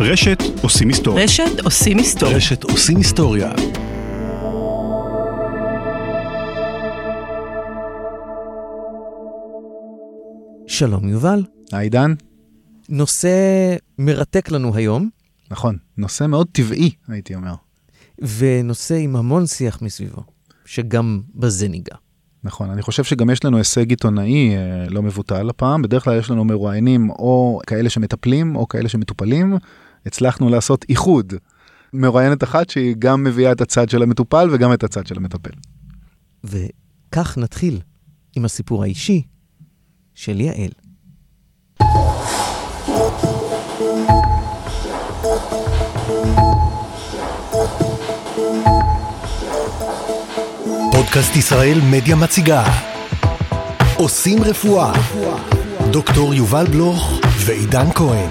רשת עושים היסטוריה. רשת עושים היסטוריה. רשת עושים היסטוריה. שלום יובל. עידן. נושא מרתק לנו היום. נכון, נושא מאוד טבעי, הייתי אומר. ונושא עם המון שיח מסביבו, שגם בזה ניגע. נכון, אני חושב שגם יש לנו הישג עיתונאי לא מבוטל הפעם, בדרך כלל יש לנו מרואיינים או כאלה שמטפלים או כאלה שמטופלים, הצלחנו לעשות איחוד, מרואיינת אחת שהיא גם מביאה את הצד של המטופל וגם את הצד של המטפל. וכך נתחיל עם הסיפור האישי של יעל. פודקאסט ישראל מדיה מציגה עושים רפואה, דוקטור יובל בלוך ועידן כהן.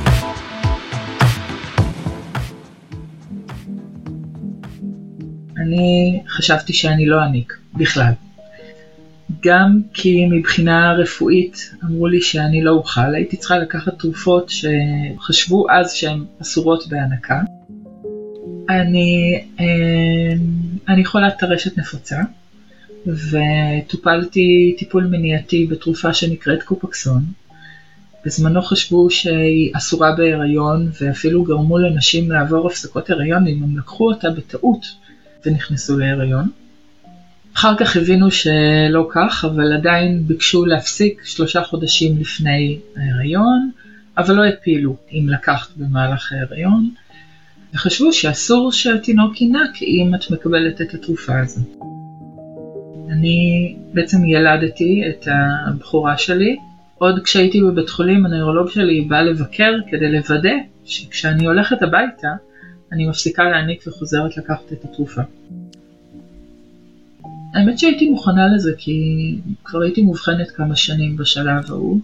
אני חשבתי שאני לא אעניק בכלל, גם כי מבחינה רפואית אמרו לי שאני לא אוכל, הייתי צריכה לקחת תרופות שחשבו אז שהן אסורות בהנקה. אני חולת טרשת נפוצה, וטופלתי טיפול מניעתי בתרופה שנקראת קופקסון. בזמנו חשבו שהיא אסורה בהיריון, ואפילו גרמו לנשים לעבור הפסקות הריון, אם הם לקחו אותה בטעות ונכנסו להיריון. אחר כך הבינו שלא כך, אבל עדיין ביקשו להפסיק 3 חודשים לפני ההיריון, אבל לא הפילו אם לקחת במהלך ההיריון. וחשבו שאסור שהתינוק ינק אם את מקבלת את התרופה הזו. אני בעצם ילדתי את הבחורה שלי. עוד כשהייתי בבית חולים, הנוירולוג שלי בא לבקר כדי לוודא שכשאני הולכת הביתה, אני מפסיקה להעניק וחוזרת לקחת את התרופה. האמת שהייתי מוכנה לזה, כי כבר הייתי מובחנת כמה שנים בשלב ההוא,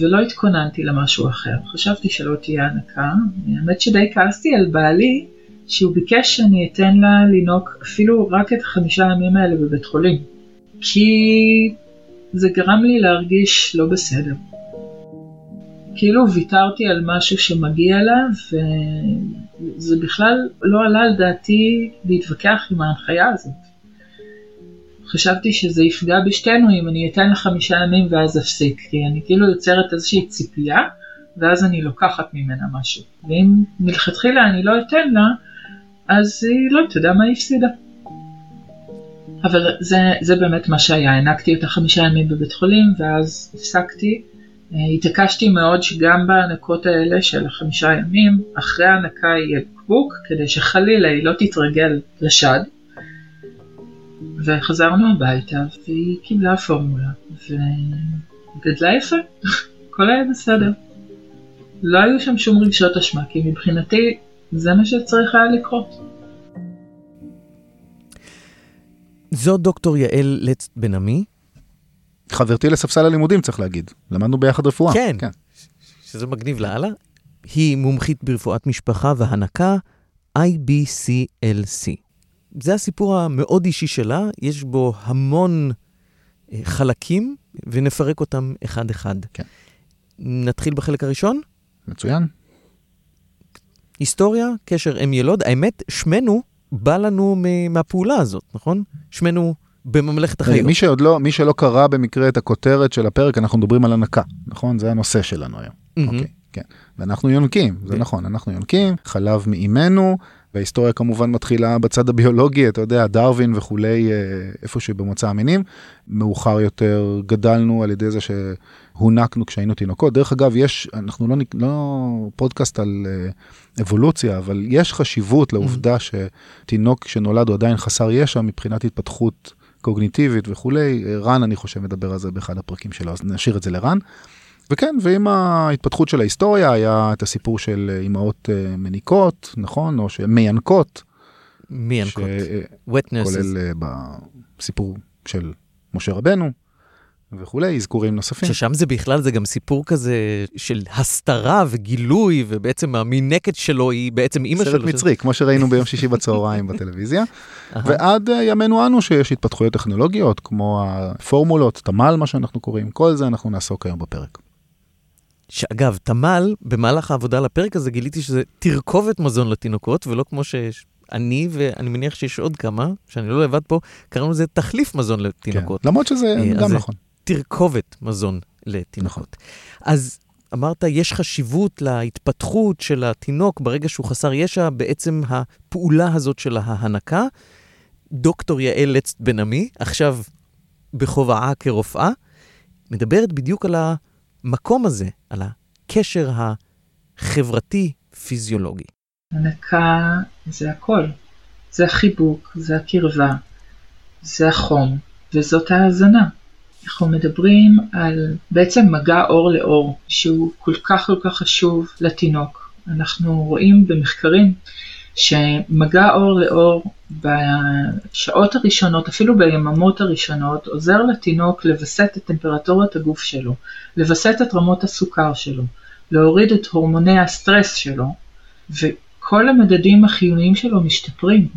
ולא התכוננתי למשהו אחר. חשבתי שלא תהיה הנקה. האמת שדי כעסתי על בעלי, שהוא ביקש שאני אתן לה לינוק אפילו רק את 5 הימים האלה בבית חולים, כי זה גרם לי להרגיש לא בסדר. כאילו ויתרתי על משהו שמגיע לה, וזה בכלל לא עלה על דעתי להתווכח עם ההנחיה הזאת. חשבתי שזה יפגע בשתינו אם אני אתן לה 5 ימים ואז אפסיק, כי אני כאילו יוצרת איזושהי ציפייה, ואז אני לוקחת ממנה משהו. ואם מלכתחילה אני לא אתן לה, אז היא לא תדע מה היא הפסידה. אבל זה באמת מה שהיה, הענקתי אותה 5 ימים בבית חולים, ואז הפסקתי. התעקשתי מאוד שגם בהנקות האלה של 5 ימים, אחרי ההנקה יהיה בקבוק, כדי שחלילה היא לא תתרגל לשד. וחזרנו הביתה, והיא קיבלה פורמולה, וגדלה יפה, כל היה בסדר. לא היו שם שום רגשות אשמה, כי מבחינתי זה מה שצריך היה לקרות. זו דוקטור יעל לצט בן עמי. חברתי לספסל הלימודים, צריך להגיד. למדנו ביחד רפואה. כן, כן. שזה מגניב לאללה. היא מומחית ברפואת משפחה והנקה, IBCLC. זה הסיפור המאוד אישי שלה, יש בו המון חלקים, ונפרק אותם אחד-אחד. כן. נתחיל בחלק הראשון? מצוין. היסטוריה, קשר אם ילוד, האמת, שמנו בא לנו מהפעולה הזאת, נכון? שמנו בממלכת החיות. מי שלא קרא במקרה את הכותרת של הפרק, אנחנו מדברים על הנקה, נכון? זה הנושא שלנו היום. אוקיי, כן. ואנחנו יונקים, זה נכון, אנחנו יונקים, חלב מאימנו, וההיסטוריה כמובן מתחילה בצד הביולוגי, אתה יודע, דרווין וכולי, איפה שבמוצא המינים. מאוחר יותר גדלנו על ידי זה שהונקנו כשהיינו תינוקות. דרך אגב, אנחנו לא פודקאסט על אבולוציה, אבל יש חשיבות לעובדה שתינוק שנולד הוא עדיין חסר ישע מבחינת התפתחות קוגניטיבית וכולי. רן, אני חושב, מדבר על זה באחד הפרקים שלו, אז נשאיר את זה לרן. וכן, ועם ההתפתחות של ההיסטוריה, היה את הסיפור של אמהות מניקות, נכון? או שמיינקות. מיינקות. כולל בסיפור של משה רבנו, וכולי, אזכורים נוספים. ששם זה בכלל, זה גם סיפור כזה של הסתרה וגילוי, ובעצם המינקת שלו היא בעצם אימא שלו. סרט מצרי, כמו שראינו ביום שישי בצהריים בטלוויזיה. ועד ימינו אנו שיש התפתחויות טכנולוגיות, כמו הפורמולות, תמ"ל, מה שאנחנו קוראים, כל זה אנחנו נעסוק היום בפרק. שאגב, תמל, במהלך העבודה על הפרק הזה, גיליתי שזה תרכובת מזון לתינוקות, ולא כמו שאני, ואני מניח שיש עוד כמה, שאני לא לבד פה, קראנו לזה תחליף מזון לתינוקות. כן, למרות שזה גם נכון. תרכובת מזון לתינוקות. נכון. אז אמרת, יש חשיבות להתפתחות של התינוק ברגע שהוא חסר ישע, בעצם הפעולה הזאת של ההנקה. דוקטור יעל לצט בן עמי, עכשיו בחובעה כרופאה, מדברת בדיוק על המקום הזה, על הקשר החברתי-פיזיולוגי. הנקה זה הכל. זה החיבוק, זה הקרבה, זה החום, וזאת ההזנה. אנחנו מדברים על בעצם מגע אור לאור, שהוא כל כך כל כך חשוב לתינוק. אנחנו רואים במחקרים שמגע אור לאור בשעות הראשונות, אפילו ביממות הראשונות, עוזר לתינוק לבסס את טמפרטורת הגוף שלו, לבסס את רמות הסוכר שלו, להוריד את הורמוני הסטרס שלו, וכל המדדים החיוניים שלו משתפרים.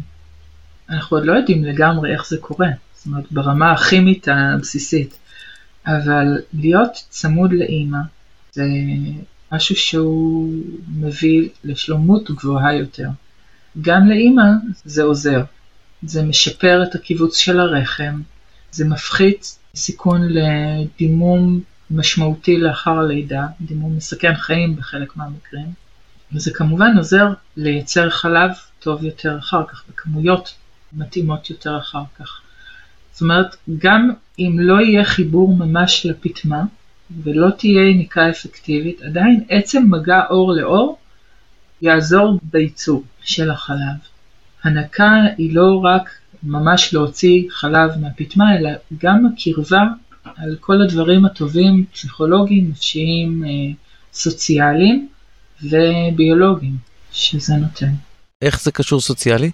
אנחנו עוד לא יודעים לגמרי איך זה קורה, זאת אומרת ברמה הכימית הבסיסית, אבל להיות צמוד לאמא זה משהו שהוא מביא לשלומות גבוהה יותר. גם לאמא זה עוזר, זה משפר את הקיבוץ של הרחם, זה מפחית סיכון לדימום משמעותי לאחר הלידה, דימום מסכן חיים בחלק מהמקרים, וזה כמובן עוזר לייצר חלב טוב יותר אחר כך, בכמויות מתאימות יותר אחר כך. זאת אומרת, גם אם לא יהיה חיבור ממש לפטמה, ולא תהיה ניקה אפקטיבית, עדיין עצם מגע אור לאור יעזור בייצור של החלב. הנקה היא לא רק ממש להוציא חלב מהפטמה, אלא גם הקרבה על כל הדברים הטובים, פסיכולוגיים, נפשיים, סוציאליים וביולוגיים, שזה נותן. איך זה קשור סוציאלי?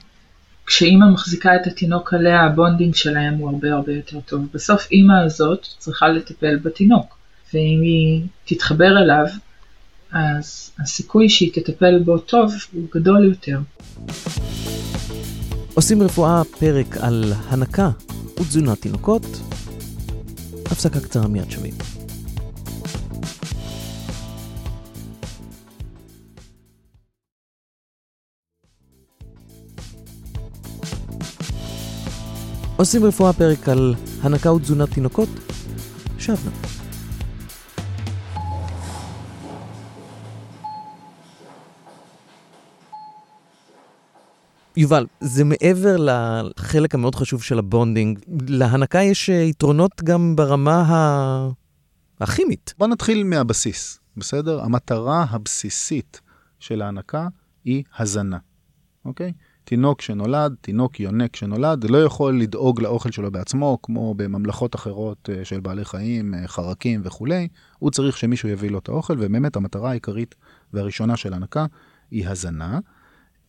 כשאימא מחזיקה את התינוק עליה, הבונדינג שלהם הוא הרבה הרבה יותר טוב. בסוף אימא הזאת צריכה לטפל בתינוק, ואם היא תתחבר אליו, אז הסיכוי שהיא תטפל בו טוב הוא גדול יותר. עושים רפואה פרק על הנקה ותזונה תינוקות. הפסקה קצרה מיד שווים. עושים רפואה פרק על הנקה ותזונה תינוקות. שבנו. יובל, זה מעבר לחלק המאוד חשוב של הבונדינג, להנקה יש יתרונות גם ברמה הכימית. בוא נתחיל מהבסיס, בסדר? המטרה הבסיסית של ההנקה היא הזנה, אוקיי? תינוק שנולד, תינוק יונק שנולד, לא יכול לדאוג לאוכל שלו בעצמו, כמו בממלכות אחרות של בעלי חיים, חרקים וכו'. הוא צריך שמישהו יביא לו את האוכל, ובאמת המטרה העיקרית והראשונה של ההנקה היא הזנה.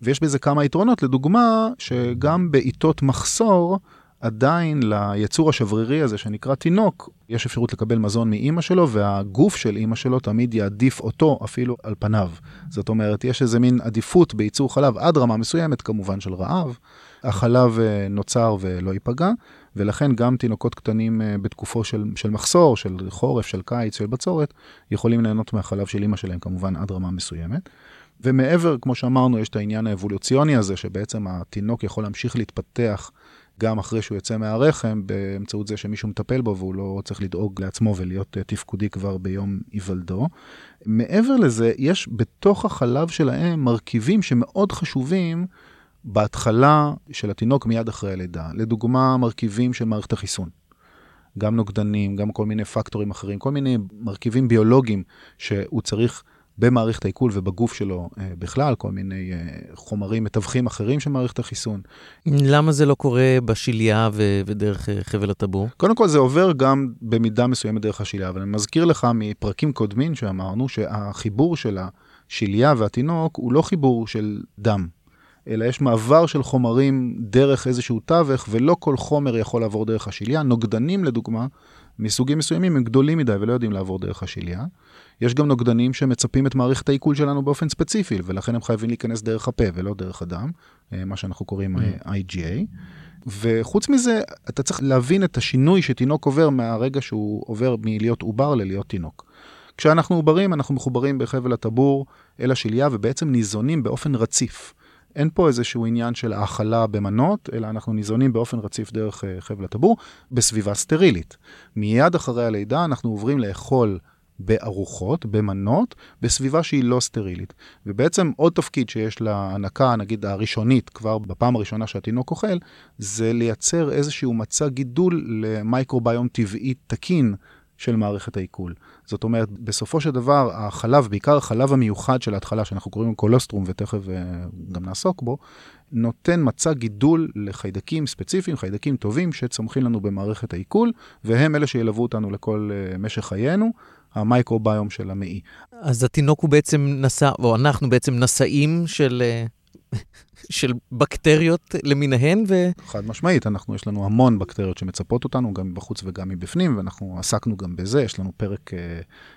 ויש בזה כמה יתרונות, לדוגמה, שגם בעיתות מחסור, עדיין ליצור השברירי הזה שנקרא תינוק, יש אפשרות לקבל מזון מאמא שלו, והגוף של אמא שלו תמיד יעדיף אותו אפילו על פניו. זאת אומרת, יש איזה מין עדיפות בייצור חלב, עד רמה מסוימת כמובן של רעב, החלב נוצר ולא ייפגע, ולכן גם תינוקות קטנים בתקופו של מחסור, של חורף, של קיץ, של בצורת, יכולים ליהנות מהחלב של אמא שלהם כמובן עד רמה מסוימת. ומעבר, כמו שאמרנו, יש את העניין האבולוציוני הזה, שבעצם התינוק יכול להמשיך להתפתח גם אחרי שהוא יצא מהרחם, באמצעות זה שמישהו מטפל בו, והוא לא צריך לדאוג לעצמו ולהיות תפקודי כבר ביום היוולדו. מעבר לזה, יש בתוך החלב שלהם מרכיבים שמאוד חשובים בהתחלה של התינוק מיד אחרי הלידה. לדוגמה, מרכיבים של מערכת החיסון. גם נוגדנים, גם כל מיני פקטורים אחרים, כל מיני מרכיבים ביולוגיים שהוא צריך במערכת העיכול ובגוף שלו בכלל, כל מיני חומרים מטווחים אחרים של מערכת החיסון. למה זה לא קורה בשיליה ודרך חבל הטבור? קודם כל זה עובר גם במידה מסוימת דרך השיליה, אבל אני מזכיר לך מפרקים קודמים שאמרנו שהחיבור של השיליה והתינוק הוא לא חיבור של דם, אלא יש מעבר של חומרים דרך איזשהו תווך, ולא כל חומר יכול לעבור דרך השיליה. נוגדנים לדוגמה, מסוגים מסוימים הם גדולים מדי ולא יודעים לעבור דרך השיליה. יש גם נוגדנים שמצפים את מערכת העיכול שלנו באופן ספציפי, ולכן הם חייבים להיכנס דרך הפה ולא דרך הדם, מה שאנחנו קוראים IgA. וחוץ מזה, אתה צריך להבין את השינוי שתינוק עובר מהרגע שהוא עובר מלהיות עובר ללהיות תינוק. כשאנחנו עוברים, אנחנו מחוברים בחבל הטבור אל השליה, ובעצם ניזונים באופן רציף. אין פה איזשהו עניין של האכלה במנות, אלא אנחנו ניזונים באופן רציף דרך חבל הטבור, בסביבה סטרילית. מיד אחרי הלידה אנחנו עוברים לאכול בארוחות, במנות, בסביבה שהיא לא סטרילית. ובעצם עוד תפקיד שיש להנקה, נגיד הראשונית, כבר בפעם הראשונה שהתינוק אוכל, זה לייצר איזשהו מצע גידול למייקרוביום טבעי תקין של מערכת העיכול. זאת אומרת, בסופו של דבר, החלב, בעיקר החלב המיוחד של ההתחלה, שאנחנו קוראים קולוסטרום, ותכף גם נעסוק בו, נותן מצע גידול לחיידקים ספציפיים, חיידקים טובים, שצומחים לנו במערכת העיכול, והם אלה שילוו אותנו לכל משך חיינו, המייקרוביום של המעי. אז התינוק הוא בעצם נשא, או אנחנו בעצם נשאים של בקטריות למיניהן ו... חד משמעית, אנחנו, יש לנו המון בקטריות שמצפות אותנו, גם בחוץ וגם מבפנים, ואנחנו עסקנו גם בזה, יש לנו פרק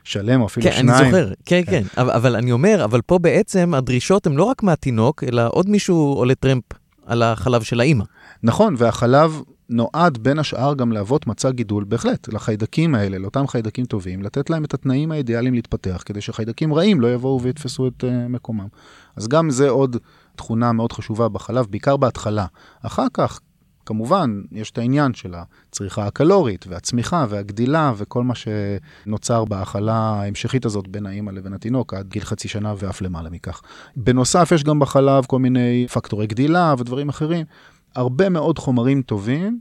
שלם, או אפילו שניים. כן, אני זוכר, כן, כן. אבל אני אומר, אבל פה בעצם הדרישות הן לא רק מהתינוק, אלא עוד מישהו עולה טרמפ על החלב של האמא. נכון, והחלב נועד בין השאר גם להוות מצע גידול בהחלט, לחיידקים האלה, לאותם חיידקים טובים, לתת להם את התנאים האידיאליים להתפתח, כדי שחיידקים רעים לא יבואו ויתפסו את מקומם. אז גם זה עוד תכונה מאוד חשובה בחלב, בעיקר בהתחלה. אחר כך, כמובן, יש את העניין של הצריכה הקלורית, והצמיחה, והגדילה, וכל מה שנוצר בהאכלה ההמשכית הזאת בין האמא לבין התינוק, עד גיל חצי שנה ואף למעלה מכך. בנוסף, יש גם בחלב כל מיני פקטורי גדילה ודברים אחרים. הרבה מאוד חומרים טובים,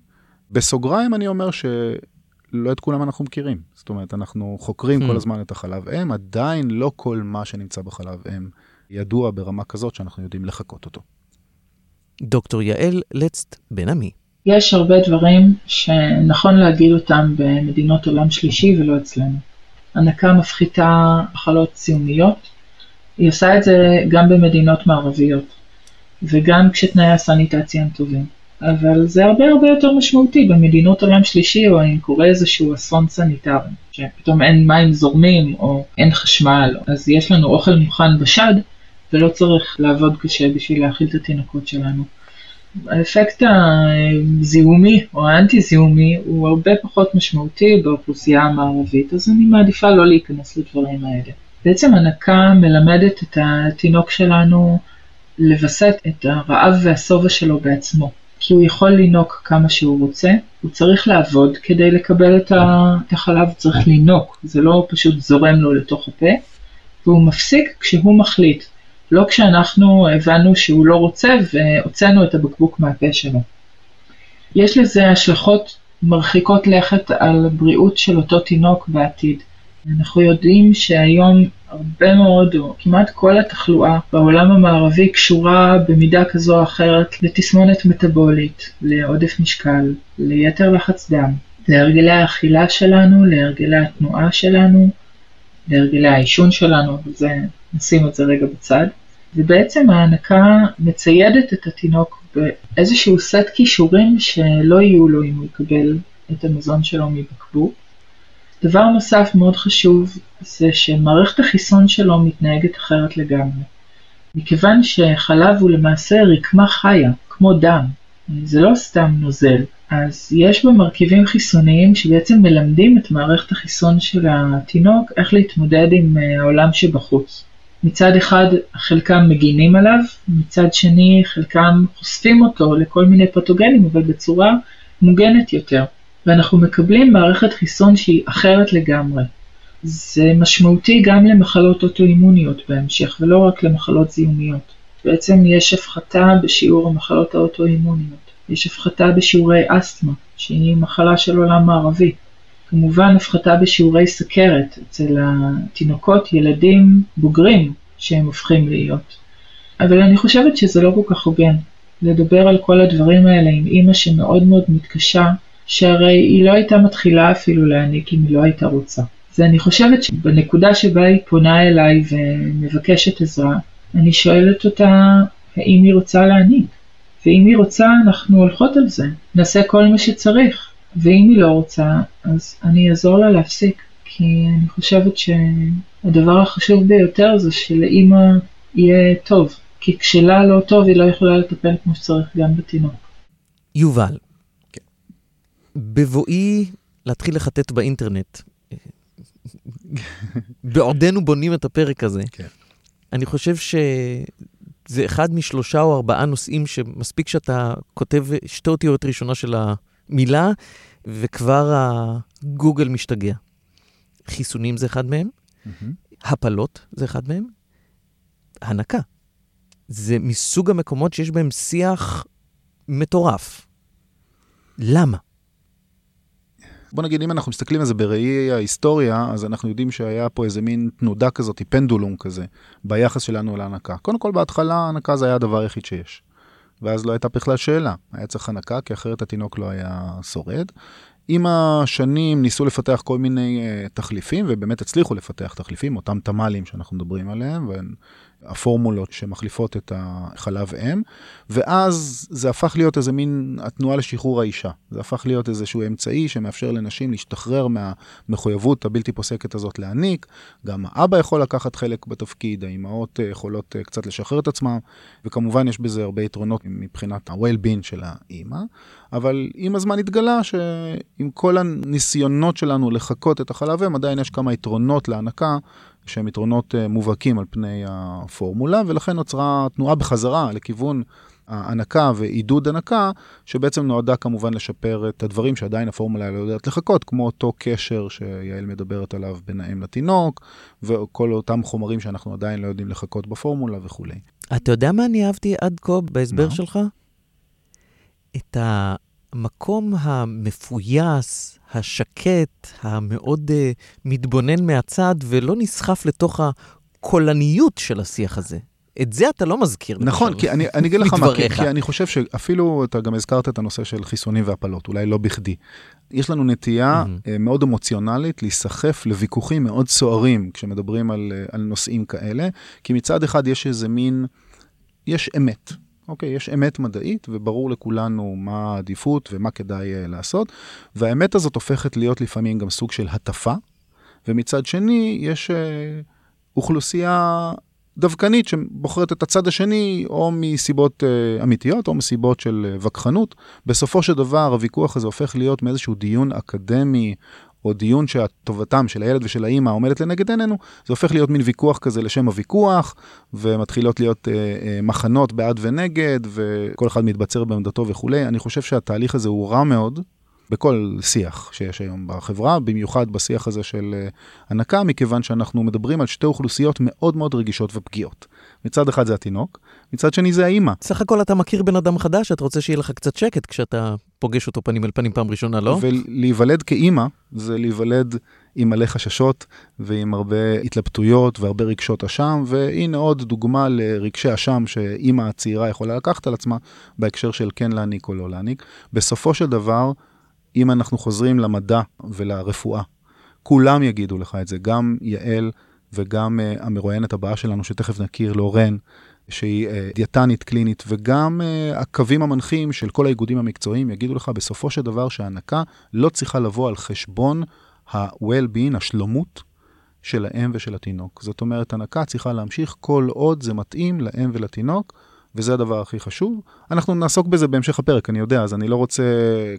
בסוגריים אני אומר שלא את כולם אנחנו מכירים. זאת אומרת, אנחנו חוקרים כל הזמן את החלב אם, עדיין לא כל מה שנמצא בחלב אם ידוע ברמה כזאת שאנחנו יודעים לחקות אותו. דוקטור יעל לצט בן עמי. יש הרבה דברים שנכון להגיד אותם במדינות עולם שלישי ולא אצלנו. הנקה מפחיתה מחלות ציומיות, היא עושה את זה גם במדינות מערביות. וגם כשתנאי הסניטציה הם טובים. אבל זה הרבה הרבה יותר משמעותי, במדינות עולם שלישי, או אם קורה איזשהו אסון סניטרי, שפתאום אין מים זורמים, או אין חשמל, אז יש לנו אוכל מוכן בשד, ולא צריך לעבוד קשה בשביל להאכיל את התינוקות שלנו. האפקט הזיהומי, או האנטי-זיהומי, הוא הרבה פחות משמעותי באוכלוסייה המערבית, אז אני מעדיפה לא להיכנס לדברים האלה. בעצם הנקה מלמדת את התינוק שלנו, לבסט את הרעב והסובה שלו בעצמו, כי הוא יכול לינוק כמה שהוא רוצה, הוא צריך לעבוד כדי לקבל את החלב, צריך לינוק, זה לא פשוט זורם לו לתוך הפה, והוא מפסיק כשהוא מחליט, לא כשאנחנו הבנו שהוא לא רוצה והוצאנו את הבקבוק מהפה שלו. יש לזה השלכות מרחיקות לכת על בריאות של אותו תינוק בעתיד. אנחנו יודעים שהיום הרבה מאוד, או כמעט כל התחלואה בעולם המערבי קשורה במידה כזו או אחרת לתסמונת מטבולית, לעודף משקל, ליתר לחץ דם, להרגלי האכילה שלנו, להרגלי התנועה שלנו, להרגלי האישון שלנו, וזה, נשים את זה רגע בצד. ובעצם ההנקה מציידת את התינוק באיזשהו סט כישורים שלא יהיו לו אם הוא יקבל את המזון שלו מבקבוק. דבר נוסף מאוד חשוב זה שמערכת החיסון שלו מתנהגת אחרת לגמרי. מכיוון שחלב הוא למעשה רקמה חיה, כמו דם, זה לא סתם נוזל. אז יש במרכיבים חיסוניים שבעצם מלמדים את מערכת החיסון של התינוק איך להתמודד עם העולם שבחוץ. מצד אחד חלקם מגינים עליו, מצד שני חלקם חושפים אותו לכל מיני פתוגנים אבל בצורה מוגנת יותר. ואנחנו מקבלים מערכת חיסון שהיא אחרת לגמרי. זה משמעותי גם למחלות אוטואימוניות בהמשך, ולא רק למחלות זיהומיות. בעצם יש הפחתה בשיעור המחלות האוטואימוניות. יש הפחתה בשיעורי אסתמה, שהיא מחלה של עולם מערבי. כמובן הפחתה בשיעורי סכרת, אצל התינוקות, ילדים, בוגרים, שהם הופכים להיות. אבל אני חושבת שזה לא כל כך הוגן. לדבר על כל הדברים האלה עם אמא שמאוד מאוד מתקשה, שהרי היא לא הייתה מתחילה אפילו להעניק אם היא לא הייתה רוצה. אז אני חושבת שבנקודה שבה היא פונה אליי ומבקשת עזרה, אני שואלת אותה האם היא רוצה להעניק. ואם היא רוצה, אנחנו הולכות על זה. נעשה כל מה שצריך. ואם היא לא רוצה, אז אני אעזור לה להפסיק. כי אני חושבת שהדבר החשוב ביותר זה שלאמא יהיה טוב. כי כשלה לא טוב, היא לא יכולה לטפל כמו שצריך גם בתינוק. יובל. בבואי להתחיל לחטט באינטרנט, בעודנו בונים את הפרק הזה. כן. אני חושב שזה אחד משלושה או ארבעה נושאים שמספיק שאתה כותב שתי אותיות ראשונה של המילה, וכבר הגוגל משתגע. חיסונים זה אחד מהם, הפלות זה אחד מהם, הנקה. זה מסוג המקומות שיש בהם שיח מטורף. למה? בוא נגיד, אם אנחנו מסתכלים על זה בראי ההיסטוריה, אז אנחנו יודעים שהיה פה איזה מין תנודה כזאת, פנדולום כזה, ביחס שלנו להנקה. קודם כל, בהתחלה, ההנקה זה היה הדבר היחיד שיש. ואז לא הייתה בכלל שאלה. היה צריך הנקה, כי אחרת התינוק לא היה שורד. עם השנים ניסו לפתח כל מיני תחליפים, ובאמת הצליחו לפתח תחליפים, אותם תמלים שאנחנו מדברים עליהם, והפורמולות שמחליפות את החלב אם, ואז זה הפך להיות איזה מין התנועה לשחרור האישה. זה הפך להיות איזשהו אמצעי שמאפשר לנשים להשתחרר מהמחויבות הבלתי פוסקת הזאת להניק. גם האבא יכול לקחת חלק בתפקיד, האימהות יכולות קצת לשחרר את עצמם, וכמובן יש בזה הרבה יתרונות מבחינת ה-well-being של האימא, אבל עם הזמן התגלה ש... עם כל הניסיונות שלנו לחכות את החלב, עדיין יש כמה יתרונות להנקה, שהם יתרונות מובהקים על פני הפורמולה, ולכן נוצרה תנועה בחזרה לכיוון ההנקה ועידוד הנקה, שבעצם נועדה כמובן לשפר את הדברים שעדיין הפורמולה לא יודעת לחכות, כמו אותו קשר שיעל מדברת עליו בין האם לתינוק, וכל אותם חומרים שאנחנו עדיין לא יודעים לחכות בפורמולה וכו'. אתה יודע מה אני אהבתי עד כה בהסבר שלך? את ה... המקום המפויס, השקט, המאוד מתבונן מהצד, ולא נסחף לתוך הקולניות של השיח הזה. את זה אתה לא מזכיר. נכון, כי אני אגיד לך מה, כי אני חושב שאפילו, אתה גם הזכרת את הנושא של חיסונים והפלות, אולי לא בכדי. יש לנו נטייה מאוד אמוציונלית להיסחף לוויכוחים מאוד סוערים, כשמדברים על נושאים כאלה, כי מצד אחד יש איזה מין, יש אמת. אוקיי, יש אמת מדעית, וברור לכולנו מה העדיפות ומה כדאי לעשות, והאמת הזאת הופכת להיות לפעמים גם סוג של הטפה, ומצד שני יש אוכלוסייה דווקנית שבוחרת את הצד השני, או מסיבות אמיתיות, או מסיבות של וכחנות. בסופו של דבר, הוויכוח הזה הופך להיות מאיזשהו דיון אקדמי, או דיון שהטובתם של הילד ושל האמא עומדת לנגד עינינו, זה הופך להיות מין ויכוח כזה לשם הוויכוח, ומתחילות להיות מחנות בעד ונגד, וכל אחד מתבצר בעמדתו וכו'. אני חושב שהתהליך הזה הוא רע מאוד, בכל שיח שיש היום בחברה, במיוחד בשיח הזה של הנקה, מכיוון שאנחנו מדברים על שתי אוכלוסיות מאוד מאוד רגישות ופגיעות. מצד אחד זה התינוק, מצד שני זה האמא. סך הכל אתה מכיר בן אדם חדש, אתה רוצה שיהיה לך קצת שקט כשאתה פוגש אותו פנים אל פנים פעם ראשונה, לא? ולהיוולד כאמא, זה להיוולד עם מלא חששות, ועם הרבה התלבטויות, והרבה רגשות אשם, והנה עוד דוגמה לרגשי אשם, שאמא הצעירה יכולה לקחת על עצמה, בהקשר של כן להניק או לא להניק. בסופו של דבר, אם אנחנו חוזרים למדע ולרפואה, כולם יגידו לך את זה, גם יעל וגם המרואיינת הבאה שלנו, שתכף נכיר, לורן, שהיא דיאטנית קלינית, וגם הקווים המנחים של כל האיגודים המקצועיים, יגידו לך בסופו של דבר שההנקה לא צריכה לבוא על חשבון ה-well-being, השלומות של האם ושל התינוק. זאת אומרת, ההנקה צריכה להמשיך כל עוד זה מתאים לאם ולתינוק, וזה הדבר הכי חשוב. אנחנו נעסוק בזה בהמשך הפרק, אני יודע, אז אני לא רוצה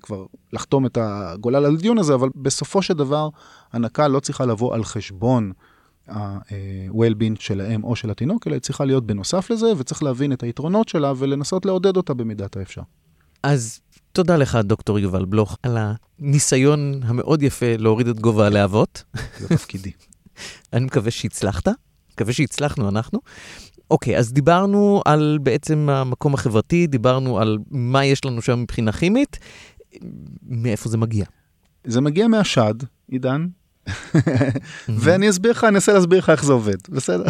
כבר לחתום את הגולל על הדיון הזה, אבל בסופו של דבר, הנקה לא צריכה לבוא על חשבון ה-well-being של האם או של התינוק, אלא היא צריכה להיות בנוסף לזה, וצריך להבין את היתרונות שלה, ולנסות לעודד אותה במידת האפשר. אז תודה לך, דוקטור יובל בלוך, על הניסיון המאוד יפה להוריד את גובה הלהבות. זה תפקידי. אני מקווה שהצלחת, מקווה שהצלחנו אנחנו. אוקיי, אז דיברנו על בעצם המקום החברתי, דיברנו על מה יש לנו שם מבחינה כימית. מאיפה זה מגיע? זה מגיע מהשד, עידן. ואני אסביר לך, אני אנסה להסביר לך איך זה עובד. בסדר?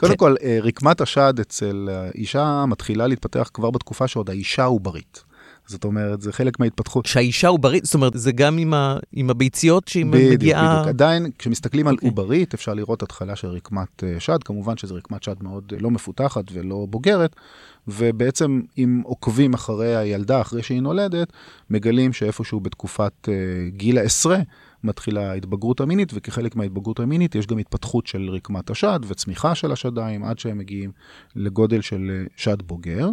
קודם כל, רקמת השד אצל אישה מתחילה להתפתח כבר בתקופה שעוד האישה עוברית. זאת אומרת, זה חלק מההתפתחות. שהאישה עוברית, זאת אומרת, זה גם עם הביציות שהיא מגיעה... בדיוק, עדיין, כשמסתכלים על עוברית, אפשר לראות התחלה של רקמת שד, כמובן שזו רקמת שד מאוד לא מפותחת ולא בוגרת, ובעצם אם עוקבים אחרי הילדה, אחרי שהיא נולדת, מגלים שאיפשהו בתקופת גיל העשרה, מתחילה ההתבגרות המינית, וכחלק מההתבגרות המינית יש גם התפתחות של רקמת השד וצמיחה של השדיים, עד שהם מגיעים לגודל של שד בוגר.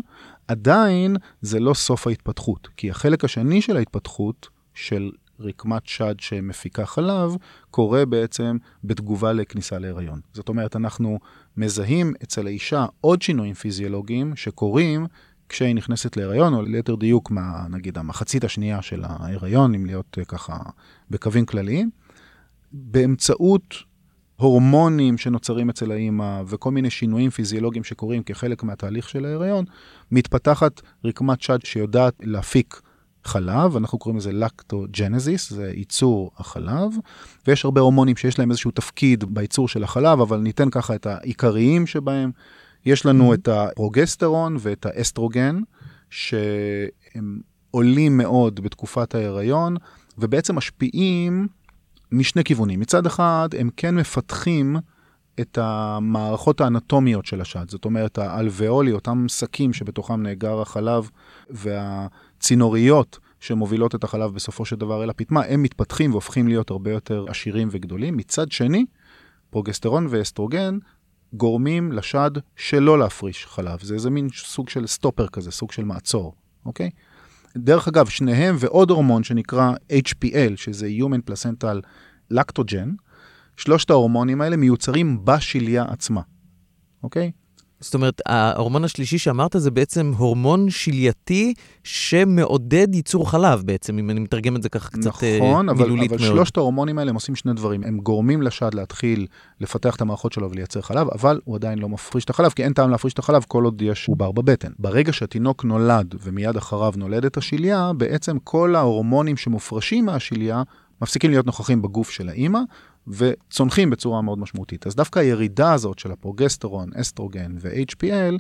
עדיין זה לא סוף ההתפתחות, כי החלק השני של ההתפתחות של רקמת שד שמפיקה חלב, קורה בעצם בתגובה לכניסה להיריון. זאת אומרת, אנחנו מזהים אצל האישה עוד שינויים פיזיולוגיים שקורים כשהיא נכנסת להיריון, או ליתר דיוק, נגיד, המחצית השנייה של ההיריון, אם להיות ככה בקווים כלליים, באמצעות הורמונים שנוצרים אצל האמא, וכל מיני שינויים פיזיולוגיים שקורים כחלק מהתהליך של ההיריון, מתפתחת רקמת שד שיודעת להפיק חלב, אנחנו קוראים לזה לקטוג'נזיס, זה ייצור החלב, ויש הרבה הורמונים שיש להם איזשהו תפקיד בייצור של החלב, אבל ניתן ככה את העיקריים שבהם, יש לנו את הפרוגסטרון ואת האסטרוגן, שהם עולים מאוד בתקופת ההיריון, ובעצם משפיעים משני כיוונים. מצד אחד, הם כן מפתחים את המערכות האנטומיות של השד, זאת אומרת, האלוויאולי, אותם סקים שבתוכם נאגר החלב, והצינוריות שמובילות את החלב בסופו של דבר אל הפטמה, הם מתפתחים והופכים להיות הרבה יותר עשירים וגדולים. מצד שני, פרוגסטרון ואסטרוגן, גורמים לשד שלא להפריש חלב. זה איזה מין סוג של סטופר כזה, סוג של מעצור, אוקיי? דרך אגב, שניהם ועוד הורמון שנקרא HPL, שזה Human Placental Lactogen, שלושת ההורמונים האלה מיוצרים בשיליה עצמה, אוקיי? זאת אומרת, ההורמון השלישי שאמרת זה בעצם הורמון שלייתי שמעודד ייצור חלב בעצם, אם אני מתרגם את זה ככה קצת מילולית מאוד. נכון, אבל שלושת ההורמונים האלה הם עושים שני דברים, הם גורמים לשד להתחיל לפתח את המערכות שלו ולייצר חלב, אבל הוא עדיין לא מפריש את החלב, כי אין טעם להפריש את החלב כל עוד יש עובר בבטן. ברגע שהתינוק נולד ומיד אחריו נולדת השיליה, בעצם כל ההורמונים שמופרשים מהשיליה מפסיקים להיות נוכחים בגוף של האמא, וצונחים בצורה מאוד משמעותית. אז דווקא הירידה הזאת של הפרוגסטרון, אסטרוגן ו-HPL,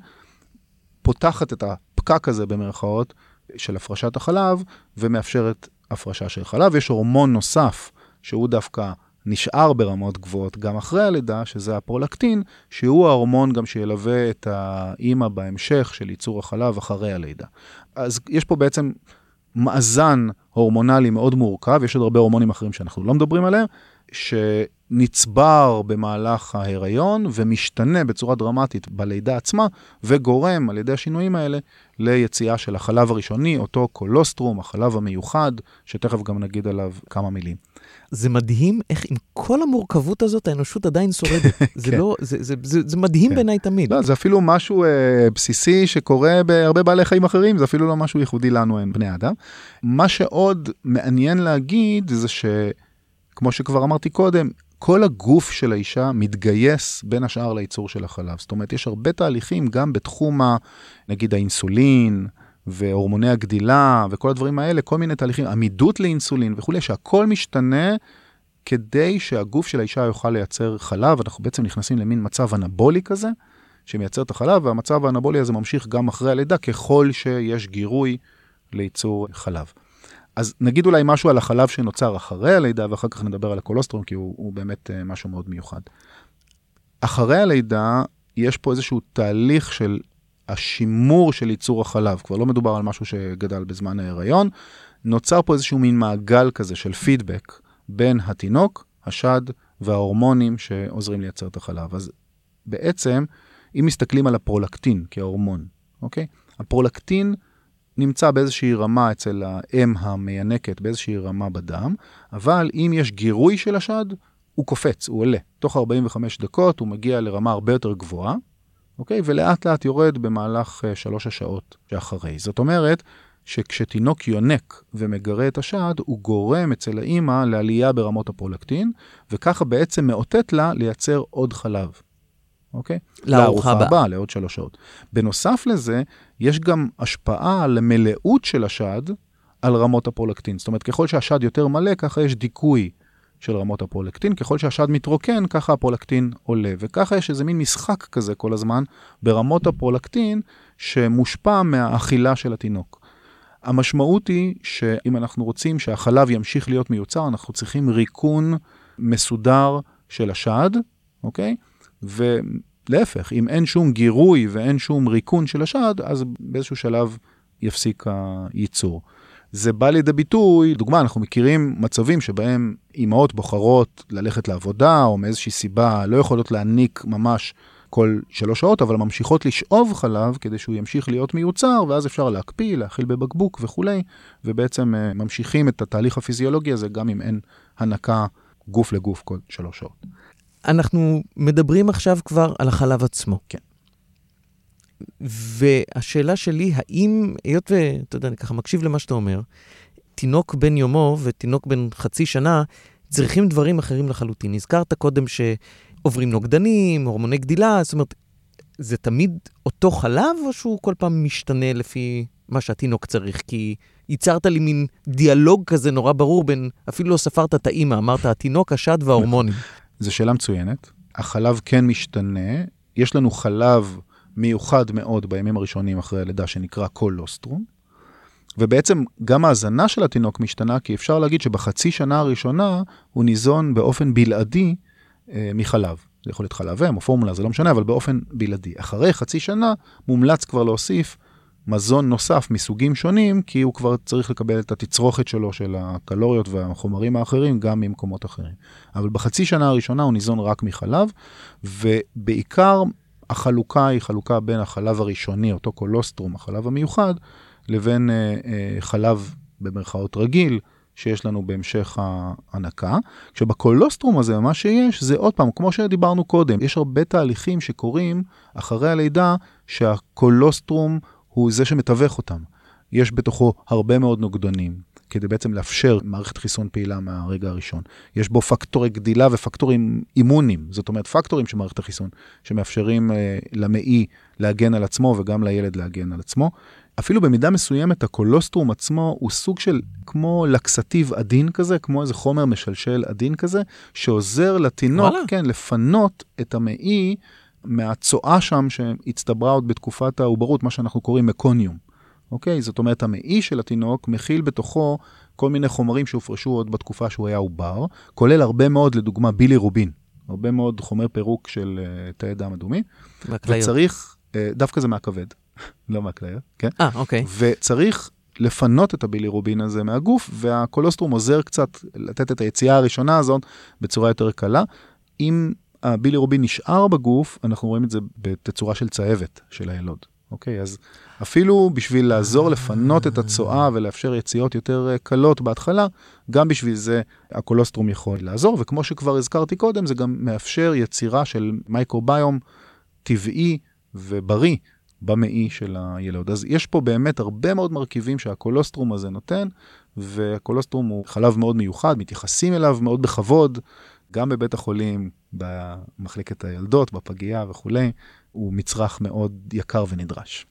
פותחת את הפקק הזה במרכאות של הפרשת החלב, ומאפשרת הפרשה של חלב. יש הורמון נוסף, שהוא דווקא נשאר ברמות גבוהות גם אחרי הלידה, שזה הפרולקטין, שהוא ההורמון גם שילווה את האמא בהמשך של ייצור החלב אחרי הלידה. אז יש פה בעצם מאזן הורמונלי מאוד מורכב, יש עוד הרבה הורמונים אחרים שאנחנו לא מדברים עליהם, שנצבר במהלך ההיריון ומשתנה בצורה דרמטית בלידה עצמה, וגורם על ידי השינויים האלה ליציאה של החלב הראשוני, אותו קולוסטרום, החלב המיוחד, שתכף גם נגיד עליו כמה מילים. זה מדהים איך עם כל המורכבות הזאת האנושות עדיין שורדת. זה מדהים בעיניי תמיד. זה אפילו משהו בסיסי שקורה בהרבה בעלי חיים אחרים, זה אפילו לא משהו ייחודי לנו, אין בני אדם. מה שעוד מעניין להגיד זה ש כמו שכבר אמרתי קודם, כל הגוף של האישה מתגייס בין השאר לייצור של החלב. זאת אומרת, יש הרבה תהליכים גם בתחום, נגיד האינסולין והורמוני הגדילה וכל הדברים האלה, כל מיני תהליכים, עמידות לאינסולין וכולי, שהכל משתנה כדי שהגוף של האישה יוכל לייצר חלב. אנחנו בעצם נכנסים למין מצב אנבולי כזה, שמייצר את החלב, והמצב האנבולי הזה ממשיך גם אחרי הלידה, ככל שיש גירוי לייצור חלב. אז נגיד אולי משהו על החלב שנוצר אחרי הלידה, ואחר כך נדבר על הקולוסטרום, כי הוא באמת משהו מאוד מיוחד. אחרי הלידה, יש פה איזשהו תהליך של השימור של ייצור החלב, כבר לא מדובר על משהו שגדל בזמן ההיריון, נוצר פה איזשהו מין מעגל כזה של פידבק, בין התינוק, השד וההורמונים שעוזרים לייצר את החלב. אז בעצם, אם מסתכלים על הפרולקטין כהורמון, אוקיי? הפרולקטין נמצא באיזושהי רמה אצל האם המיינקת, באיזושהי רמה בדם, אבל אם יש גירוי של השד, הוא קופץ, הוא עולה. תוך 45 דקות הוא מגיע לרמה הרבה יותר גבוהה, אוקיי? ולאט לאט יורד במהלך 3 השעות שאחרי. זאת אומרת שכשתינוק יונק ומגרה את השד, הוא גורם אצל האמא לעלייה ברמות הפרולקטין, וככה בעצם מאותת לה לייצר עוד חלב. אוקיי? לארוחה הבאה, לעוד 3 שעות. בנוסף לזה, יש גם השפעה על המלאות של השד על רמות הפרולקטין. זאת אומרת, ככל שהשד יותר מלא, ככה יש דיכוי של רמות הפרולקטין. ככל שהשד מתרוקן, ככה הפרולקטין עולה. וככה יש איזה מין משחק כזה כל הזמן ברמות הפרולקטין שמושפע מהאכילה של התינוק. המשמעות היא שאם אנחנו רוצים שהחלב ימשיך להיות מיוצר, אנחנו צריכים ריקון מסודר של השד, אוקיי? ולהפך, אם אין שום גירוי ואין שום ריקון של השד, אז באיזשהו שלב יפסיק הייצור. זה בא לידי ביטוי, דוגמה, אנחנו מכירים מצבים שבהם אימהות בוחרות ללכת לעבודה, או מאיזושהי סיבה לא יכולות להניק ממש כל 3 שעות, אבל ממשיכות לשאוב חלב כדי שהוא ימשיך להיות מיוצר, ואז אפשר להקפיא, להאכיל בבקבוק וכולי, ובעצם ממשיכים את התהליך הפיזיולוגי הזה גם אם אין הנקה גוף לגוף כל 3 שעות. אנחנו מדברים עכשיו כבר על החלב עצמו. כן. והשאלה שלי, האם, היות ואתה יודע, אני ככה מקשיב למה שאתה אומר, תינוק בן יומו ותינוק בן חצי שנה צריכים דברים אחרים לחלוטין. הזכרת קודם שעוברים נוגדנים, הורמוני גדילה, זאת אומרת, זה תמיד אותו חלב או שהוא כל פעם משתנה לפי מה שהתינוק צריך? כי ייצרת לי מין דיאלוג כזה נורא ברור בין, אפילו לא ספרת את האמא, אמרת התינוק, השד וההורמונים. זו שאלה מצוינת. החלב כן משתנה. יש לנו חלב מיוחד מאוד בימים הראשונים אחרי הלידה שנקרא קולוסטרום, ובעצם גם ההזנה של התינוק משתנה, כי אפשר להגיד שבחצי שנה הראשונה הוא ניזון באופן בלעדי מחלב. זה יכול להיות חלב אם או פורמולה, זה לא משנה, אבל באופן בלעדי. אחרי חצי שנה מומלץ כבר להוסיף מזון נוסף מסוגים שונים, כי הוא כבר צריך לקבל את התצרוכת שלו של הקלוריות והחומרים האחרים, גם ממקומות אחרים. אבל בחצי שנה הראשונה הוא ניזון רק מחלב, ובעיקר החלוקה היא חלוקה בין החלב הראשוני, אותו קולוסטרום, החלב המיוחד, לבין חלב במרכאות רגיל, שיש לנו בהמשך ההנקה. כשבקולוסטרום הזה, מה שיש, זה עוד פעם, כמו שדיברנו קודם, יש הרבה תהליכים שקורים אחרי הלידה, שהקולוסטרום הוא זה שמתווך אותם. יש בתוכו הרבה מאוד נוגדנים, כדי בעצם לאפשר מערכת חיסון פעילה מהרגע הראשון. יש בו פקטורי גדילה ופקטורים אימונים, זאת אומרת פקטורים של מערכת החיסון, שמאפשרים למעי להגן על עצמו וגם לילד להגן על עצמו. אפילו במידה מסוימת, הקולוסטרום עצמו הוא סוג של כמו לקסטיב עדין כזה, כמו איזה חומר משלשל עדין כזה, שעוזר לתינוק, כן, לפנות את המעי מהצואה שם שהצטברה עוד בתקופת העוברות, מה שאנחנו קוראים מקוניום. אוקיי? זאת אומרת, המעי של התינוק מכיל בתוכו כל מיני חומרים שהופרשו עוד בתקופה שהוא היה עובר, כולל הרבה מאוד, לדוגמה, בילירובין, הרבה מאוד חומר פירוק של תאי דם אדומים. מהכליות. וצריך, דווקא זה מהכבד, לא מהכליות, כן? אוקיי. וצריך לפנות את הבילירובין הזה מהגוף, והקולוסטרום עוזר קצת לתת את היציאה הראשונה הזאת בצורה יותר קלה. אם הבילירובין נשאר בגוף, אנחנו רואים את זה בתצורה של צהבת של הילוד. אוקיי, אז אפילו בשביל לעזור לפנות את הצואה ולאפשר יציאות יותר קלות בהתחלה, גם בשביל זה הקולוסטרום יכול לעזור, וכמו שכבר הזכרתי קודם, זה גם מאפשר יצירה של מייקרוביום טבעי ובריא במעי של הילוד. אז יש פה באמת הרבה מאוד מרכיבים שהקולוסטרום הזה נותן, והקולוסטרום הוא חלב מאוד מיוחד, מתייחסים אליו מאוד בכבוד, גם בבית החולים, במחלקת הילדות, בפגייה וכולי, הוא מצרך מאוד יקר ונדרש.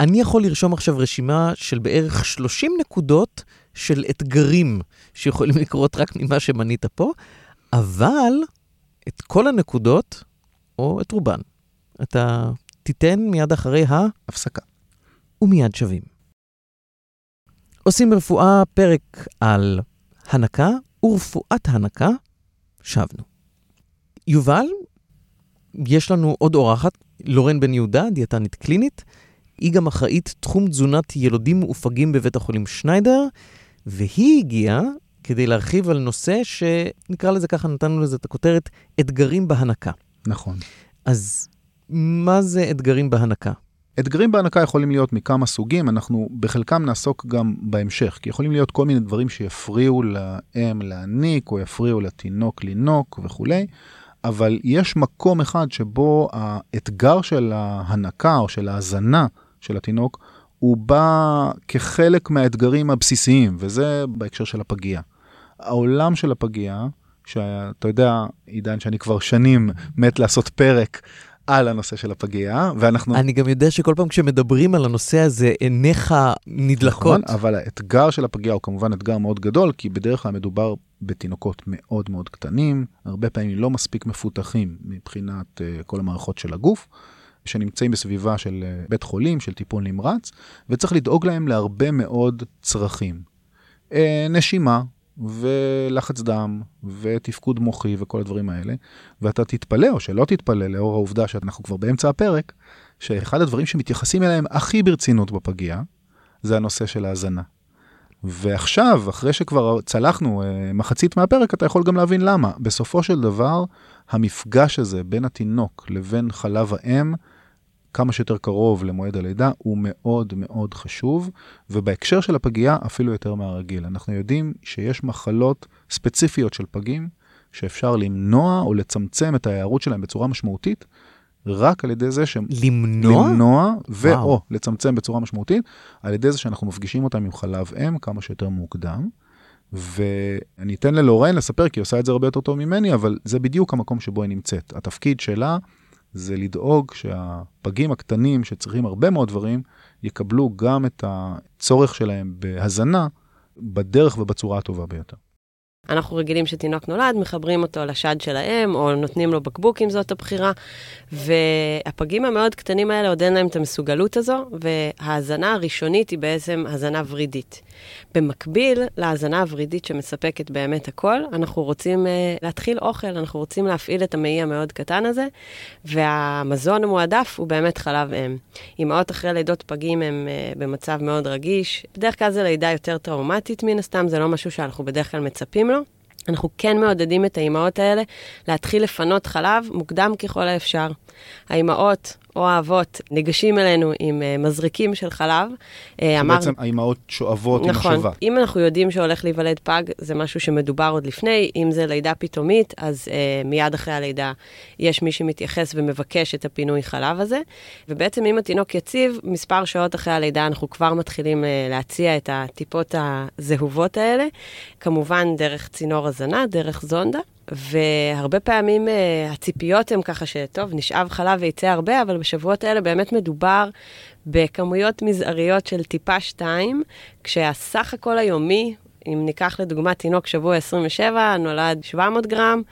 אני יכול לרשום עכשיו רשימה של בערך 30 נקודות של אתגרים שיכולים לקרות רק ממה שמנית פה, אבל את כל הנקודות, או את רובן, אתה תיתן מיד אחרי ההפסקה. ומיד שווים. עושים רפואה פרק על הנקה ורפואת הנקה, שבנו. יובל, יש לנו עוד אורחת, לורן בן יהודה, דיאטנית קלינית, היא גם אחראית תחום תזונת ילודים ופגים בבית החולים שניידר, והיא הגיעה כדי להרחיב על נושא שנקרא לזה ככה, נתנו לזה את הכותרת, אתגרים בהנקה. נכון. אז מה זה אתגרים בהנקה? אתגרים בהנקה יכולים להיות מכמה סוגים, אנחנו בחלקם נעסוק גם בהמשך, כי יכולים להיות כל מיני דברים שיפריעו להם להניק, או יפריעו לתינוק לינוק וכולי, אבל יש מקום אחד שבו האתגר של ההנקה או של ההזנה של התינוק, הוא בא כחלק מהאתגרים הבסיסיים, וזה בהקשר של הפגייה. העולם של הפגייה, שאתה יודע, עידן, שאני כבר שנים מת לעשות פרק על הנושא של הפגייה, ואנחנו... אני גם יודע שכל פעם כשמדברים על הנושא הזה, עיניך נדלקות. נכון, אבל האתגר של הפגייה הוא כמובן אתגר מאוד גדול, כי בדרך כלל מדובר בתינוקות מאוד מאוד קטנים, הרבה פעמים לא מספיק מפותחים מבחינת כל המערכות של הגוף, שנמצאים בסביבה של בית חולים, של טיפול נמרץ, וצריך לדאוג להם להרבה מאוד צרכים. נשימה, ולחץ דם, ותפקוד מוחי, וכל הדברים האלה, ואתה תתפלא או שלא תתפלא, לאור העובדה שאנחנו כבר באמצע הפרק, שאחד הדברים שמתייחסים אליהם הכי ברצינות בפגיעה, זה הנושא של ההזנה. ועכשיו, אחרי שכבר צלחנו מחצית מהפרק, אתה יכול גם להבין למה. בסופו של דבר, המפגש הזה בין התינוק לבין חלב האם, כמה שיותר קרוב למועד הלידה, הוא מאוד מאוד חשוב, ובהקשר של הפגיעה אפילו יותר מהרגיל. אנחנו יודעים שיש מחלות ספציפיות של פגים, שאפשר למנוע או לצמצם את ההיערות שלהם בצורה משמעותית, רק על ידי זה שהם... למנוע ואו לצמצם בצורה משמעותית, על ידי זה שאנחנו מפגישים אותם עם חלב אם כמה שיותר מוקדם, ואני אתן ללורן לספר, כי היא עושה את זה הרבה יותר טוב ממני, אבל זה בדיוק המקום שבו היא נמצאת. התפקיד שלה זה לדאוג שהפגים הקטנים שצריכים הרבה מאוד דברים, יקבלו גם את הצורך שלהם בהזנה, בדרך ובצורה הטובה ביותר. אנחנו רגילים שתינוק נולד, מחברים אותו לשד שלהם, או נותנים לו בקבוק אם זאת הבחירה, והפגים המאוד קטנים האלה עוד אין להם את המסוגלות הזו, וההזנה הראשונית היא בעצם הזנה ורידית. במקביל להזנה הורידית שמספקת באמת הכל, אנחנו רוצים להתחיל אוכל, אנחנו רוצים להפעיל את המעי המאוד קטן הזה, והמזון המועדף הוא באמת חלב אם. אמהות אחרי לידות פגים הם במצב מאוד רגיש, בדרך כלל זה לידה יותר טראומטית מן הסתם, זה לא משהו שאנחנו בדרך כלל מצפים לו, אנחנו כן מעודדים את האימהות האלה להתחיל לפנות חלב מוקדם ככל האפשר. האימהות או האבות ניגשים אלינו עם מזריקים של חלב. בעצם האימהות שואבות עם השווה. נכון, אם אנחנו יודעים שהולך להיוולד פג, זה משהו שמדובר עוד לפני, אם זה לידה פתאומית, אז מיד אחרי הלידה יש מי שמתייחס ומבקש את הפינוי חלב הזה, ובעצם אם התינוק יציב, מספר שעות אחרי הלידה אנחנו כבר מתחילים להציע את הטיפות הזהובות האלה, כמובן דרך צינור הזנה, דרך זונדה, והרבה פעמים הציפיות הם ככה שטוב, נשאב חלב ויצא הרבה, אבל בשבועות האלה באמת מדובר בכמויות מזעריות של טיפה 2, כשהסך הכל היומי, אם ניקח לדוגמה תינוק שבוע 27, נולד 700 גרם,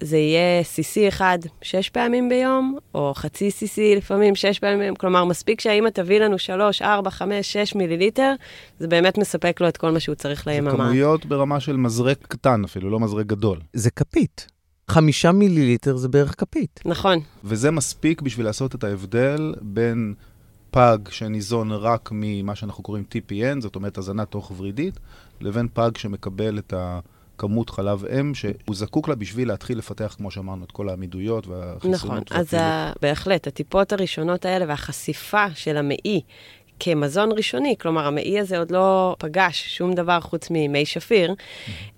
זה יהיה סיסי אחד 6 פעמים ביום, או חצי סיסי לפעמים 6 פעמים ביום, כלומר מספיק שהאמא תביא לנו 3, 4, 5, 6 מיליליטר, זה באמת מספק לו את כל מה שהוא צריך ליממה. זה כמויות ברמה של מזרק קטן אפילו, לא מזרק גדול. זה כפית. 5 מיליליטר זה בערך כפית. נכון. וזה מספיק בשביל לעשות את ההבדל בין פג שניזון רק ממה שאנחנו קוראים TPN, זאת אומרת הזנה תוך ורידית, לבין פג שמקבל את הכמות חלב אם, שהוא זקוק לה בשביל להתחיל לפתח, כמו שאמרנו, את כל העמידויות והחיסונות. נכון, אז בהחלט, הטיפות הראשונות האלה והחשיפה של המעי, כמזון ראשוני, כלומר, המעי הזה עוד לא פגש שום דבר חוץ ממי שפיר,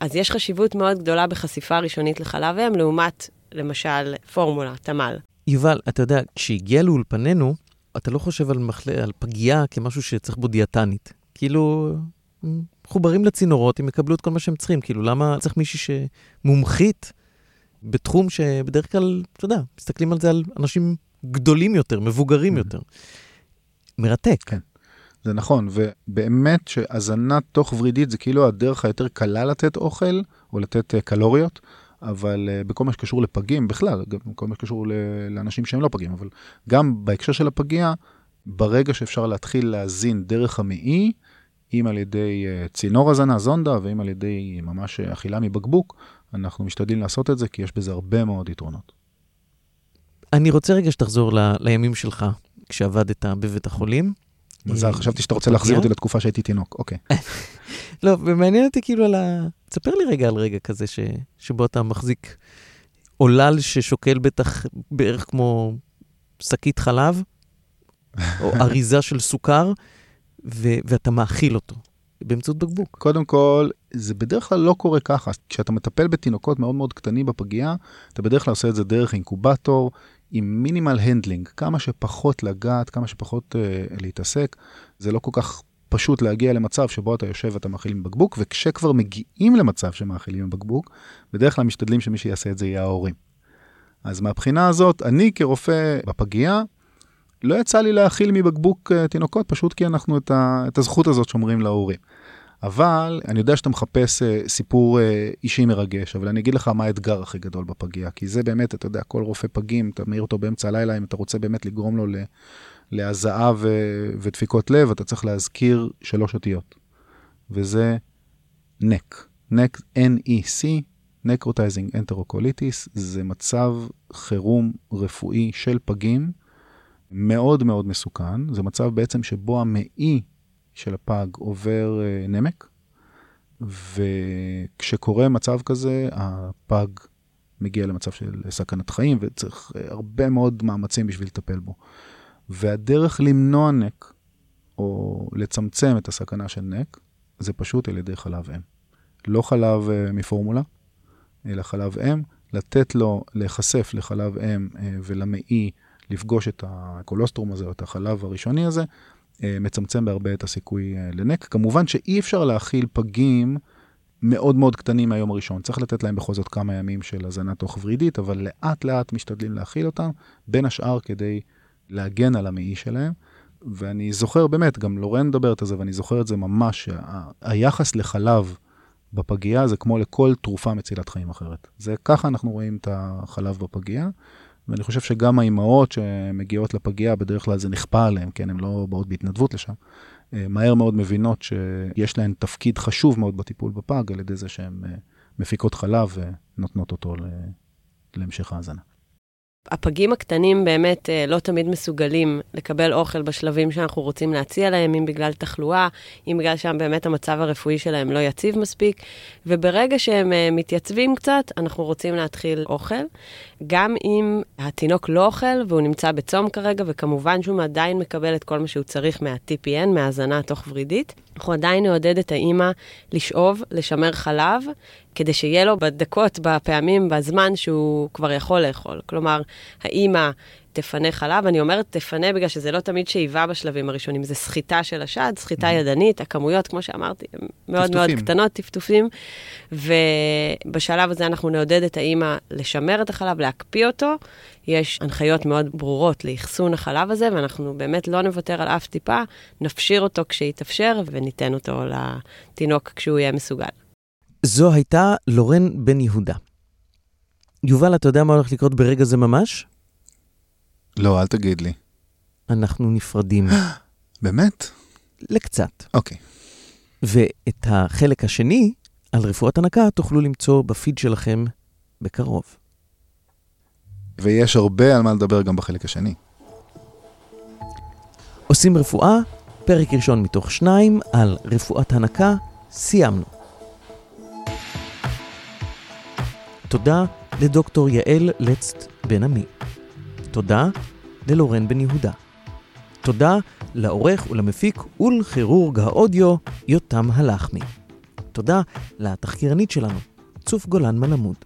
אז יש חשיבות מאוד גדולה בחשיפה ראשונית לחלב אם, לעומת, למשל, פורמולה, תמל. יובל, אתה יודע, כשהגיע לאולפנינו, אתה לא חושב על פגיעה כמשהו שצריך בו דיאטנית. כאילו, חוברים לצינורות, הם יקבלו את כל מה שהם צריכים. כאילו, למה צריך מישהי שמומחית בתחום שבדרך כלל, אתה יודע, מסתכלים על זה על אנשים גדולים יותר, מבוגרים יותר. מרתק. כן, זה נכון, ובאמת שהזנה תוך ורידית זה כאילו הדרך היותר קלה לתת אוכל, או לתת קלוריות, אבל בכל מה שקשור לפגים, בכלל, גם בכל מה שקשור לאנשים שהם לא פגים, אבל גם בהקשר של הפגיעה, ברגע שאפשר להתחיל להזין דרך המעי, אם על ידי צינור הזנה, זונדה, ואם על ידי ממש אכילה מבקבוק, אנחנו משתדלים לעשות את זה, כי יש בזה הרבה מאוד יתרונות. אני רוצה רגע שתחזור לימים שלך, כשעבדת בבית החולים. מזל, חשבתי שאתה רוצה להחזיר אותי לתקופה שהייתי תינוק, אוקיי. לא, ומעניין אותי כאילו על ה... תספר לי רגע על רגע כזה שבו אתה מחזיק עולל ששוקל בטח בערך כמו שקית חלב, או אריזה של סוכר, ואתה מאכיל אותו באמצעות בקבוק. קודם כל, זה בדרך כלל לא קורה ככה. כשאתה מטפל בתינוקות מאוד מאוד קטנים בפגיעה, אתה בדרך כלל עושה את זה דרך אינקובטור, עם מינימל הנדלינג, כמה שפחות לגעת, כמה שפחות להתעסק, זה לא כל כך פשוט להגיע למצב שבו אתה יושב ואתה מאכיל עם בקבוק, וכשכבר מגיעים למצב שמאכילים עם בקבוק, בדרך כלל משתדלים שמי שיעשה את זה יהיה ההורים. אז מהבחינה הזאת, אני כרופא בפגיעה, לא יצא לי להאכיל מבקבוק תינוקות, פשוט כי אנחנו את הזכות הזאת שומרים להורים. אבל אני יודע שאתה מחפש סיפור אישי מרגש, אבל אני אגיד לך מה האתגר הכי גדול בפגיעה, כי זה באמת, אתה יודע, כל רופא פגים, אתה מעיר אותו באמצע הלילה, אם אתה רוצה באמת לגרום לו להזעה ודפיקות לב, אתה צריך להזכיר 3 אותיות. וזה NEC, NEC, Necrotizing Enterocolitis, זה מצב חירום רפואי של פגים, מאוד מאוד מסוכן, זה מצב בעצם שבו המעי, של הפג עובר נמק, וכשקורה מצב כזה, הפג מגיע למצב של סכנת חיים, וצריך הרבה מאוד מאמצים בשביל לטפל בו. והדרך למנוע נק, או לצמצם את הסכנה של נק, זה פשוט על ידי חלב אם. לא חלב מפורמולה, אלא חלב אם, לתת לו להיחשף לחלב אם ולמעי, לפגוש את הקולוסטרום הזה, או את החלב הראשוני הזה, מצמצם בהרבה את הסיכוי לנק. כמובן שאי אפשר להכיל פגים מאוד מאוד קטנים מהיום הראשון. צריך לתת להם בכל זאת כמה ימים של הזנה תוך ורידית, אבל לאט לאט משתדלים להכיל אותם, בין השאר כדי להגן על המעי שלהם. ואני זוכר באמת, גם לורן דברת על זה, ואני זוכר את זה ממש, היחס לחלב בפגייה זה כמו לכל תרופה מצילת חיים אחרת. זה ככה אנחנו רואים את החלב בפגייה, ואני חושב שגם האימהות שמגיעות לפגייה, בדרך כלל זה נכפה עליהן, כן, הן לא באות בהתנדבות לשם, מהר מאוד מבינות שיש להן תפקיד חשוב מאוד בטיפול בפג, על ידי זה שהן מפיקות חלב ונותנות אותו להמשך ההזנה. הפגים הקטנים באמת לא תמיד מסוגלים לקבל אוכל בשלבים שאנחנו רוצים להציע להם, אם בגלל תחלואה, אם בגלל שם באמת המצב הרפואי שלהם לא יציב מספיק, וברגע שהם מתייצבים קצת, אנחנו רוצים להתחיל אוכל, גם אם התינוק לא אוכל והוא נמצא בצום כרגע, וכמובן שהוא עדיין מקבל את כל מה שהוא צריך מה-TPN, מההזנה התוך ורידית. אנחנו עדיין נעודד את האימא לשאוב, לשמר חלב, כדי שיהיה לו בדקות, בפעמים, בזמן שהוא כבר יכול לאכול. כלומר, האימא תפנה חלב, אני אומרת תפנה בגלל שזה לא תמיד שאיבה בשלבים הראשונים, זה סחיטה של השד, סחיטה ידנית, הכמויות, כמו שאמרתי, מאוד מאוד קטנות, טפטופים, ובשלב הזה אנחנו נעודד את האימא לשמר את החלב, להקפיא אותו, יש הנחיות מאוד ברורות להיחסון החלב הזה, ואנחנו באמת לא נוותר על אף טיפה, נפשיר אותו כשיתאפשר, וניתן אותו לתינוק כשהוא יהיה מסוגל. זו הייתה לורן בן יהודה. יובל, אתה יודע מה הולך לקרות ברגע זה ממש? לא, אל תגיד לי. אנחנו נפרדים. באמת? לקצת. אוקיי. ואת החלק השני, על רפואת הנקה, תוכלו למצוא בפיד שלכם בקרוב. ויש הרבה על מה לדבר גם בחלק השני. עושים רפואה, פרק ראשון מתוך 2, על רפואת הנקה, סיימנו. תודה לדוקטור יעל לצט בן עמי. תודה ללורן בן יהודה. תודה לעורך ולמפיק ולכירורג האודיו יותם הלחמי. תודה לתחקירנית שלנו, צוף גולן מלמוד.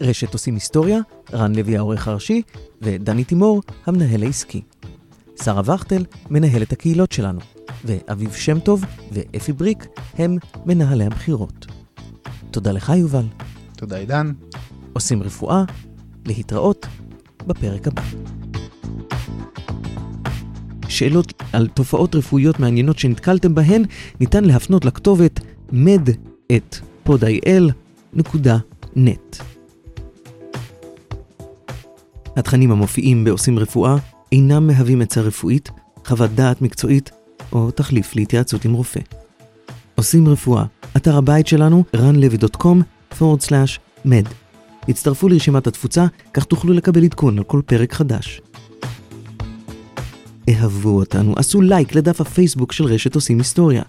רשת עושים היסטוריה, רן לוי העורך הראשי, ודני תימור המנהל העסקי. שרה וכטל מנהלת הקהילות שלנו, ואביב שם טוב ואפי בריק הם מנהלי הבחירות. תודה לך יובל. תודה עידן. עושים רפואה. להתראות בפרק הבא. שאלות על תופעות רפואיות מעניינות שנתקלתם בהן ניתן להפנות לכתובת med@podil.net. התכנים המופיעים בעושים רפואה אינם מהווים עצה רפואית, חוות דעת מקצועית או תחליף להתייעצות עם רופא. עושים רפואה, אתר הבית שלנו ranlevi.com/med. הצטרפו לרשימת התפוצה, כך תוכלו לקבל עדכון על כל פרק חדש. אהבו אותנו, עשו לייק לדף הפייסבוק של רשת עושים היסטוריה.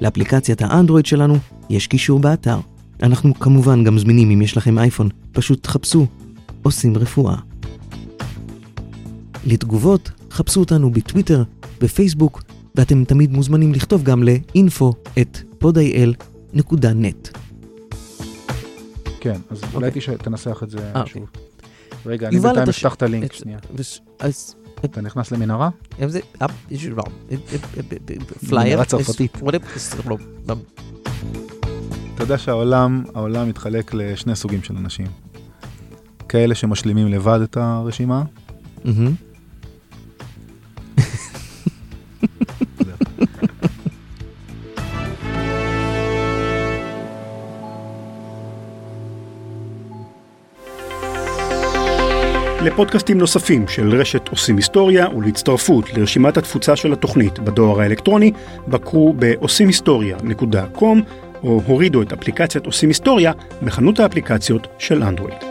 לאפליקציית האנדרואיד שלנו יש קישור באתר. אנחנו כמובן גם זמינים אם יש לכם אייפון, פשוט חפשו עושים רפואה. לתגובות, חפשו אותנו בטוויטר, בפייסבוק, ואתם תמיד מוזמנים לכתוב גם ל-info@podil.net. כן, אז אולי תנסח את זה שוב. רגע, אני בינתיים אפתח את הלינק, שנייה. אתה נכנס למנהרה? מנהרה צרפתית. אתה יודע שהעולם מתחלק לשני סוגים של אנשים. כאלה שמשלימים לבד את הרשימה. לפודקאסטים נוספים של רשת עושים היסטוריה ולהצטרפות לרשימת התפוצה של התוכנית בדואר האלקטרוני, בקרו ב-osimhistoria.com או הורידו את אפליקציית עושים היסטוריה בחנות האפליקציות של אנדרואיד.